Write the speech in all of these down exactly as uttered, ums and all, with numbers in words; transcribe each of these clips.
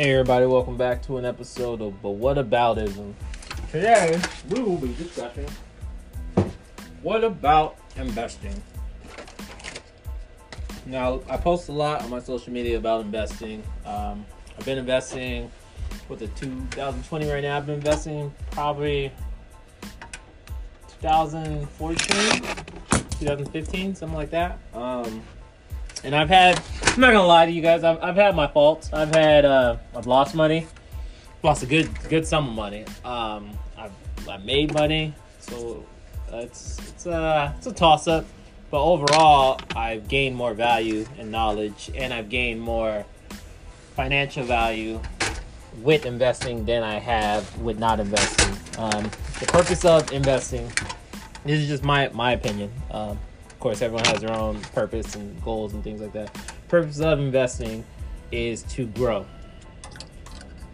Hey everybody, welcome back to an episode of But What About Ism. Today, we will be discussing what about investing. Now, I post a lot on my social media about investing. Um, I've been investing with the two thousand twenty right now. I've been investing probably twenty fourteen, twenty fifteen, something like that. Um, and I've had... I'm not gonna lie to you guys. I've I've had my faults. I've had uh, I've lost money, lost a good good sum of money. Um, I've I made money, so uh, it's it's a it's a toss up. But overall, I've gained more value and knowledge, and I've gained more financial value with investing than I have with not investing. Um, the purpose of investing. This is just my my opinion. Um, of course, everyone has their own purpose and goals and things like that. Purpose of investing is to grow.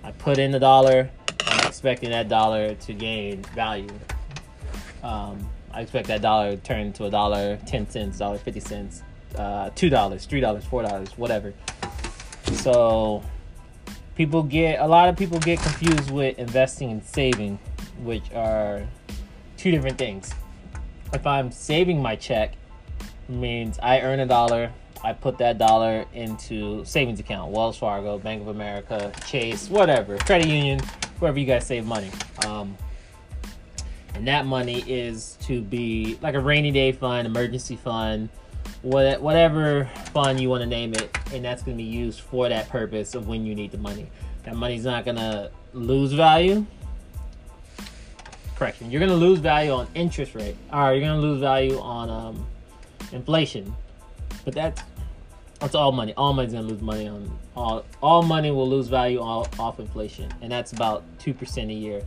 I put in a dollar, I'm expecting that dollar to gain value. Um, I expect that dollar to turn to a dollar, ten cents, a dollar fifty, uh, two dollars, three dollars, four dollars, whatever. So people get, a lot of people get confused with investing and saving, which are two different things. If I'm saving my check, it means I earn a dollar, I put that dollar into savings account, Wells Fargo, Bank of America, Chase, whatever, credit union, wherever you guys save money. Um, and that money is to be like a rainy day fund, emergency fund, what, whatever fund you want to name it. And that's going to be used for that purpose of when you need the money. That money's not going to lose value. Correction. You're going to lose value on interest rate. All right, you're going to lose value on um, inflation. But that's... That's all money. All money's gonna lose money on all. All money will lose value all, off inflation, and that's about two percent a year.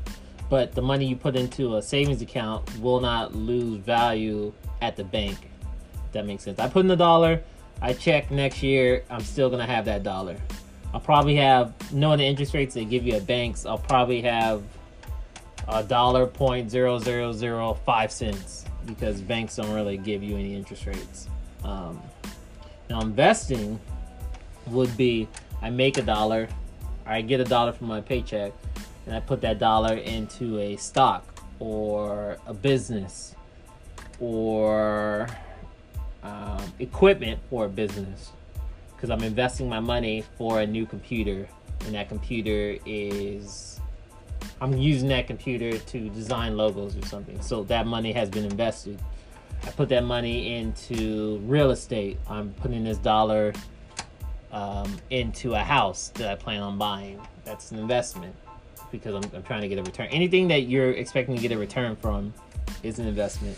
But the money you put into a savings account will not lose value at the bank. If that makes sense. I put in a dollar. I check next year. I'm still gonna have that dollar. I'll probably have, knowing the interest rates they give you at banks, I'll probably have a dollar point zero zero zero five cents because banks don't really give you any interest rates. Um, Now, investing would be, I make a dollar, I get a dollar from my paycheck, and I put that dollar into a stock or a business or um, equipment for a business, because I'm investing my money for a new computer, and that computer is, I'm using that computer to design logos or something, so that money has been invested. I put that money into real estate. I'm putting this dollar um, into a house that I plan on buying. That's an investment because I'm, I'm trying to get a return. Anything that you're expecting to get a return from is an investment.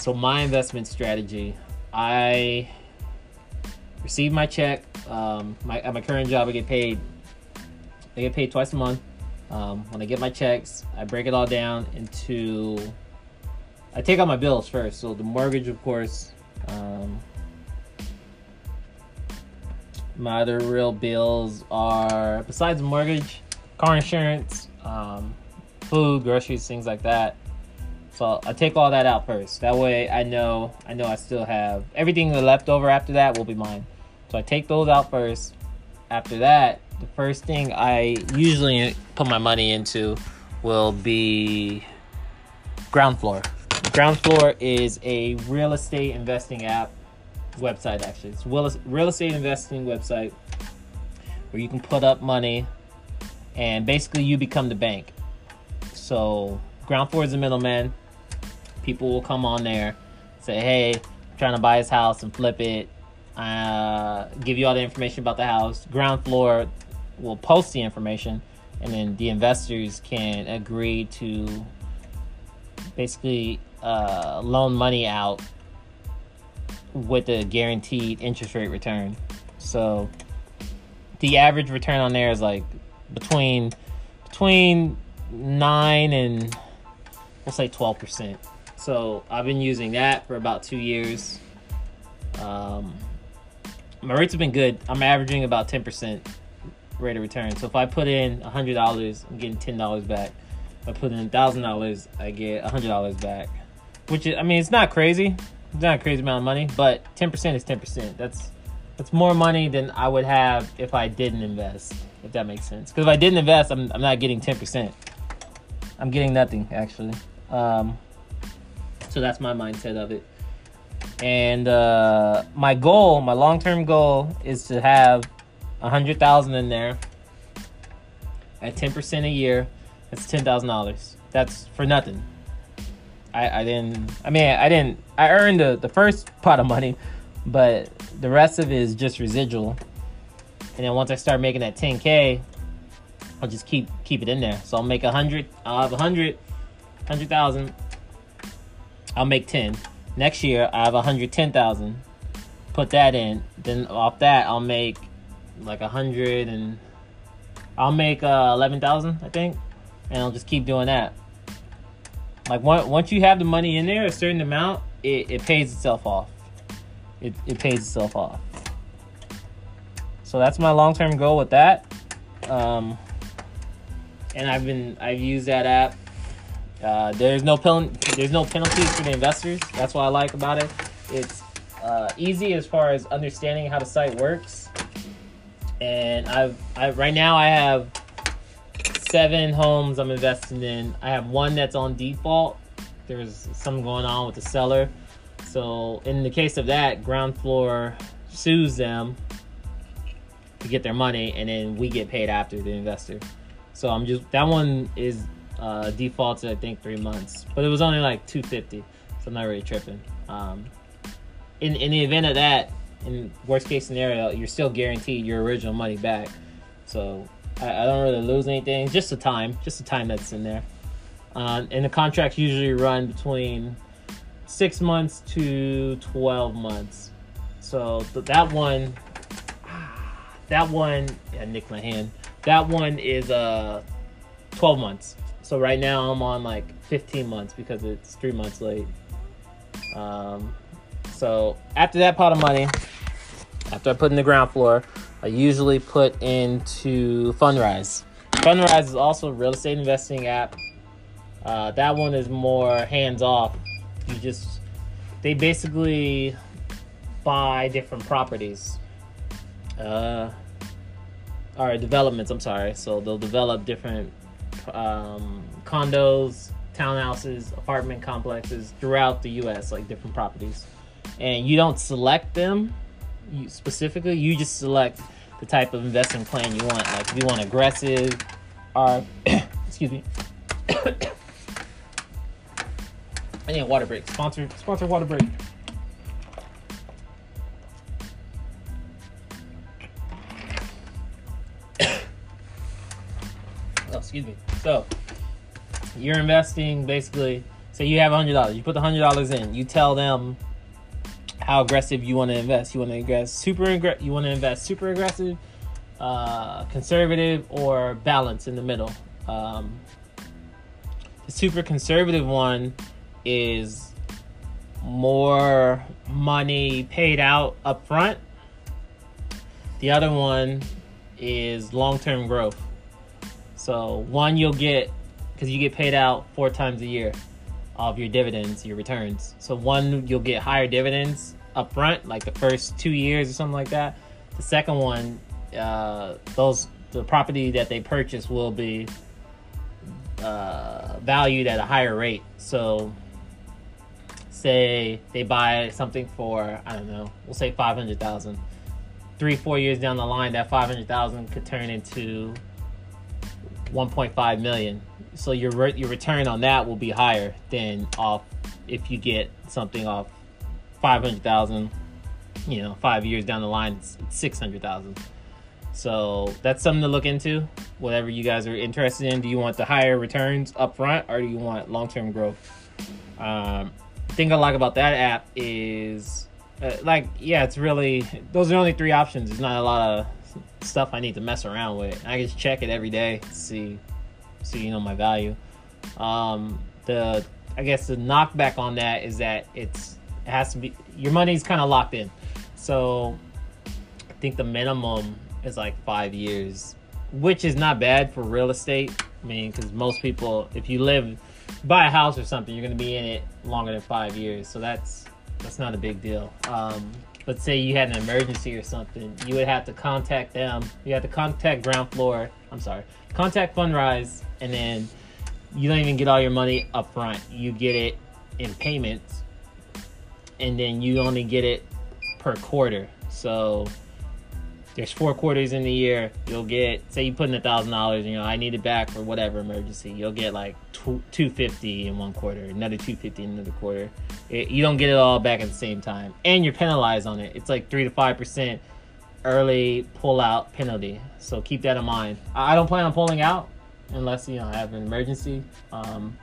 So my investment strategy, I receive my check. Um, my, at my current job, I get paid. I get paid twice a month. Um, when I get my checks, I break it all down into... I take out my bills first, so the mortgage, of course, um, my other real bills are, besides mortgage, car insurance, um, food, groceries, things like that. So I take all that out first. That way I know I know I still have, everything left over after that will be mine. So I take those out first. After that, the first thing I usually put my money into will be Ground Floor. Ground Floor is a real estate investing app website, actually. It's a real estate investing website where you can put up money and basically you become the bank. So Ground Floor is a middleman. People will come on there, say, hey, I'm trying to buy his house and flip it. Uh, give you all the information about the house. Ground Floor will post the information, and then the investors can agree to basically uh, loan money out with a guaranteed interest rate return. So the average return on there is like between between nine and we'll say twelve percent. So I've been using that for about two years. Um, my rates have been good. I'm averaging about ten percent rate of return. So if I put in one hundred dollars, I'm getting ten dollars back. I put in one thousand dollars, I get one hundred dollars back. Which, is, I mean, it's not crazy. It's not a crazy amount of money, but ten percent is ten percent. That's, that's It's more money than I would have if I didn't invest, if that makes sense. Because if I didn't invest, I'm, I'm not getting ten percent. I'm getting nothing, actually. Um, so that's my mindset of it. And uh, my goal, my long-term goal is to have one hundred thousand dollars in there at ten percent a year. That's ten thousand dollars. That's for nothing. I, I didn't, I mean, I didn't, I earned the, the first pot of money, but the rest of it is just residual. And then once I start making that ten K, I'll just keep, keep it in there. So I'll make a hundred, I'll have a hundred, hundred thousand. I'll make ten. Next year, I have one hundred ten thousand. Put that in. Then off that, I'll make like a hundred and I'll make uh, eleven thousand, I think. And I'll just keep doing that. Like once you have the money in there, a certain amount, it, it pays itself off. It it pays itself off. So that's my long-term goal with that. Um, and I've been I've used that app. Uh, there's no pen, there's no penalties for the investors. That's what I like about it. It's uh, easy as far as understanding how the site works. And I've I right now I have seven homes I'm investing in. I have one that's on default. There's something going on with the seller. So in the case of that, Ground Floor sues them to get their money, and then we get paid after the investor. So I'm just, that one is uh, defaulted, I think, three months. But it was only like two hundred fifty dollars, so I'm not really tripping. Um, in, in the event of that, in worst case scenario, you're still guaranteed your original money back. So I don't really lose anything. Just the time. Just the time that's in there. Uh, and the contracts usually run between six months to twelve months. So that one, that one, I nicked my hand. That one is uh, twelve months. So right now I'm on like fifteen months because it's three months late. Um, so after that pot of money, after I put in the Ground Floor, I usually put into Fundrise. Fundrise is also a real estate investing app. Uh, that one is more hands-off. You just, they basically buy different properties. Uh, or developments, I'm sorry. So they'll develop different um, condos, townhouses, apartment complexes throughout the U S, like different properties. And you don't select them. You specifically, you just select the type of investment plan you want. Like, if you want aggressive, or excuse me, I need a water break. Sponsor, sponsor water break. Oh, excuse me. So, you're investing basically. Say you have a hundred dollars. You put the hundred dollars in. You tell them how aggressive you want to invest. You want to invest super ingre- you want to invest super aggressive, uh, conservative, or balance in the middle. Um, the super conservative one is more money paid out up front. The other one is long-term growth. So one you'll get, because you get paid out four times a year of your dividends, your returns. So one, you'll get higher dividends up front, like the first two years or something like that. The second one, uh, those the property that they purchase will be uh, valued at a higher rate. So say they buy something for, I don't know, we'll say five hundred thousand dollars. Three, four years down the line, that five hundred thousand dollars could turn into one point five million dollars. So your re- your return on that will be higher than off if you get something off five hundred thousand. You know, five years down the line, it's six hundred thousand. So that's something to look into. Whatever you guys are interested in, do you want the higher returns up front, or do you want long-term growth? Um, the thing I like about that app is, uh, like, yeah, it's really, those are only three options. There's not a lot of stuff I need to mess around with. I just check it every day to see. So you know my value. Um, the I guess the knockback on that is that it's it has to be, your money's kind of locked in. So I think the minimum is like five years, which is not bad for real estate. I mean, because most people, if you live buy a house or something, you're going to be in it longer than five years. So that's that's not a big deal. Um, but say you had an emergency or something, you would have to contact them. You have to contact Ground Floor. I'm sorry, contact Fundrise, and then you don't even get all your money up front. You get it in payments, and then you only get it per quarter. So there's four quarters in the year. You'll get, say you put in a thousand dollars, you know, I need it back for whatever emergency. You'll get like two hundred fifty dollars in one quarter, another two hundred fifty dollars in another quarter. It, you don't get it all back at the same time. And you're penalized on it. It's like three to five percent early pull-out penalty. So keep that in mind. I don't plan on pulling out unless, you know, I have an emergency. Um,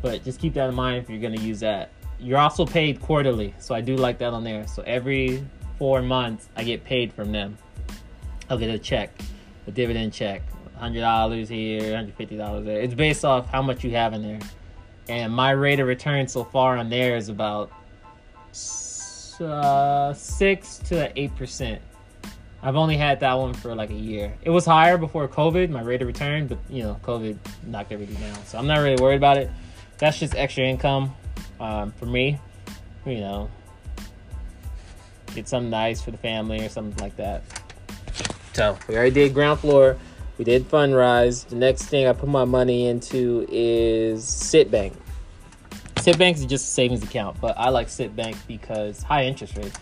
but just keep that in mind if you're going to use that. You're also paid quarterly. So I do like that on there. So every four months I get paid from them. I'll get a check, a dividend check, one hundred dollars here, one hundred fifty dollars there. It's based off how much you have in there, and my rate of return so far on there is about uh, six to eight percent. I've only had that one for like a year. It was higher before COVID, my rate of return, but you know, COVID knocked everything down, so I'm not really worried about it. That's just extra income um, for me, you know. Get something nice for the family or something like that. So we already did Ground Floor, we did Fundrise. The next thing I put my money into is Sid Bank. Sid Bank is just a savings account, but I like Sid Bank because high interest rate.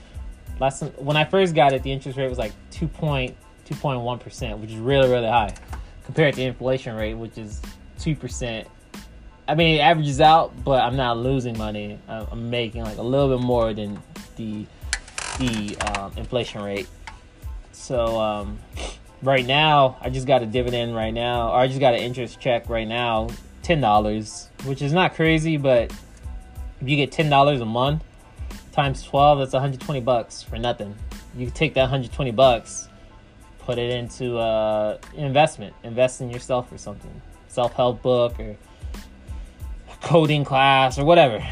Last time, when I first got it, the interest rate was like two point one percent, which is really really high compared to the inflation rate, which is two percent. I mean, it averages out, but I'm not losing money. I'm making like a little bit more than the the um, inflation rate. So um, right now I just got a dividend right now, or I just got an interest check right now, ten dollars, which is not crazy, but if you get ten dollars a month times twelve, that's one hundred twenty bucks for nothing. You can take that one hundred twenty bucks, put it into uh, investment, invest in yourself or something, self-help book or coding class or whatever,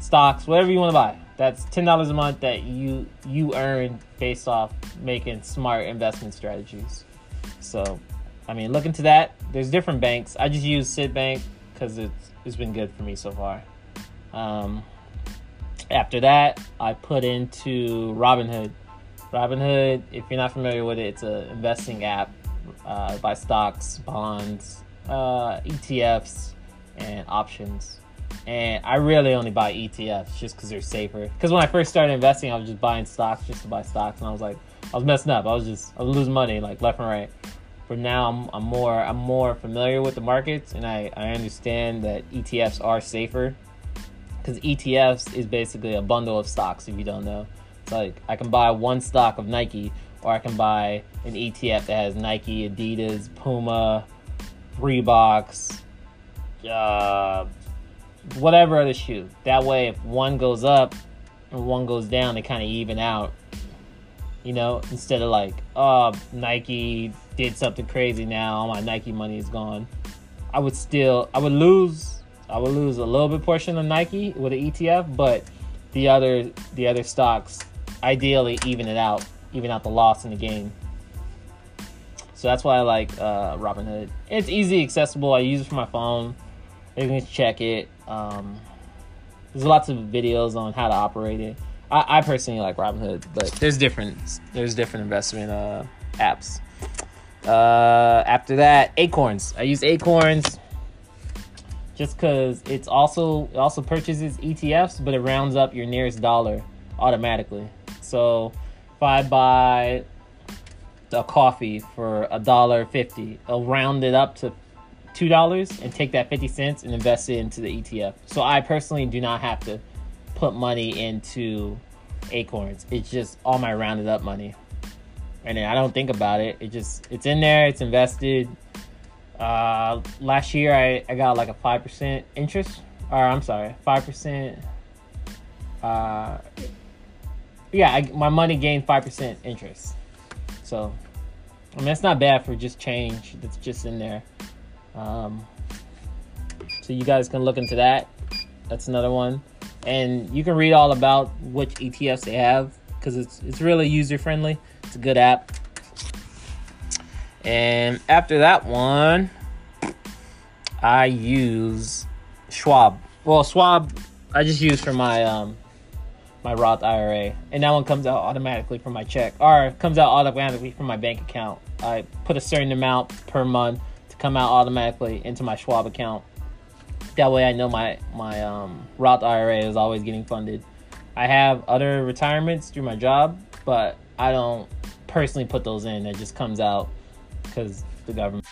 stocks, whatever you want to buy. That's ten dollars a month that you you earn based off making smart investment strategies. So, I mean, look into that. There's different banks. I just use Sid Bank because it's, it's been good for me so far. Um, after that, I put into Robinhood. Robinhood, if you're not familiar with it, it's an investing app. Uh, buy stocks, bonds, uh, E T Fs, and options. And I really only buy E T Fs just because they're safer. Because when I first started investing, I was just buying stocks just to buy stocks, and I was like, I was messing up. I was just, I was losing money like left and right. But now I'm, I'm more, I'm more familiar with the markets, and I, I understand that E T Fs are safer. Because E T Fs is basically a bundle of stocks. If you don't know, it's like I can buy one stock of Nike, or I can buy an E T F that has Nike, Adidas, Puma, Reeboks, uh. whatever other shoe. That way, if one goes up and one goes down, they kind of even out, you know, instead of like, oh, Nike did something crazy, now all my Nike money is gone. I would still, I would lose, I would lose a little bit portion of Nike with an E T F, but the other, the other stocks ideally even it out, even out the loss in the game. So that's why I like uh, Robinhood. It's easy, accessible. I use it for my phone. You can check it. Um, there's lots of videos on how to operate it. I, I personally like Robinhood, but there's different there's different investment uh, apps. Uh, after that, Acorns. I use Acorns just because it's also it also purchases E T Fs, but it rounds up your nearest dollar automatically. So if I buy a coffee for a dollar fifty, it'll round it up to two dollars and take that fifty cents and invest it into the E T F. So I personally do not have to put money into Acorns. It's just all my rounded up money. And then I don't think about it. It just, it's in there. It's invested. Uh, last year I, I got like a five percent interest, or I'm sorry, five percent. Uh, yeah, I, my money gained five percent interest. So, I mean, that's not bad for just change that's just in there. Um, so you guys can look into that. That's another one, and you can read all about which E T Fs they have because it's it's really user friendly. It's a good app. And after that one, I use Schwab. Well, Schwab I just use for my um my Roth I R A, and that one comes out automatically from my check, or comes out automatically from my bank account. I put a certain amount per month to come out automatically into my Schwab account. That way I know my, my um, Roth I R A is always getting funded. I have other retirements through my job, but I don't personally put those in. It just comes out because the government.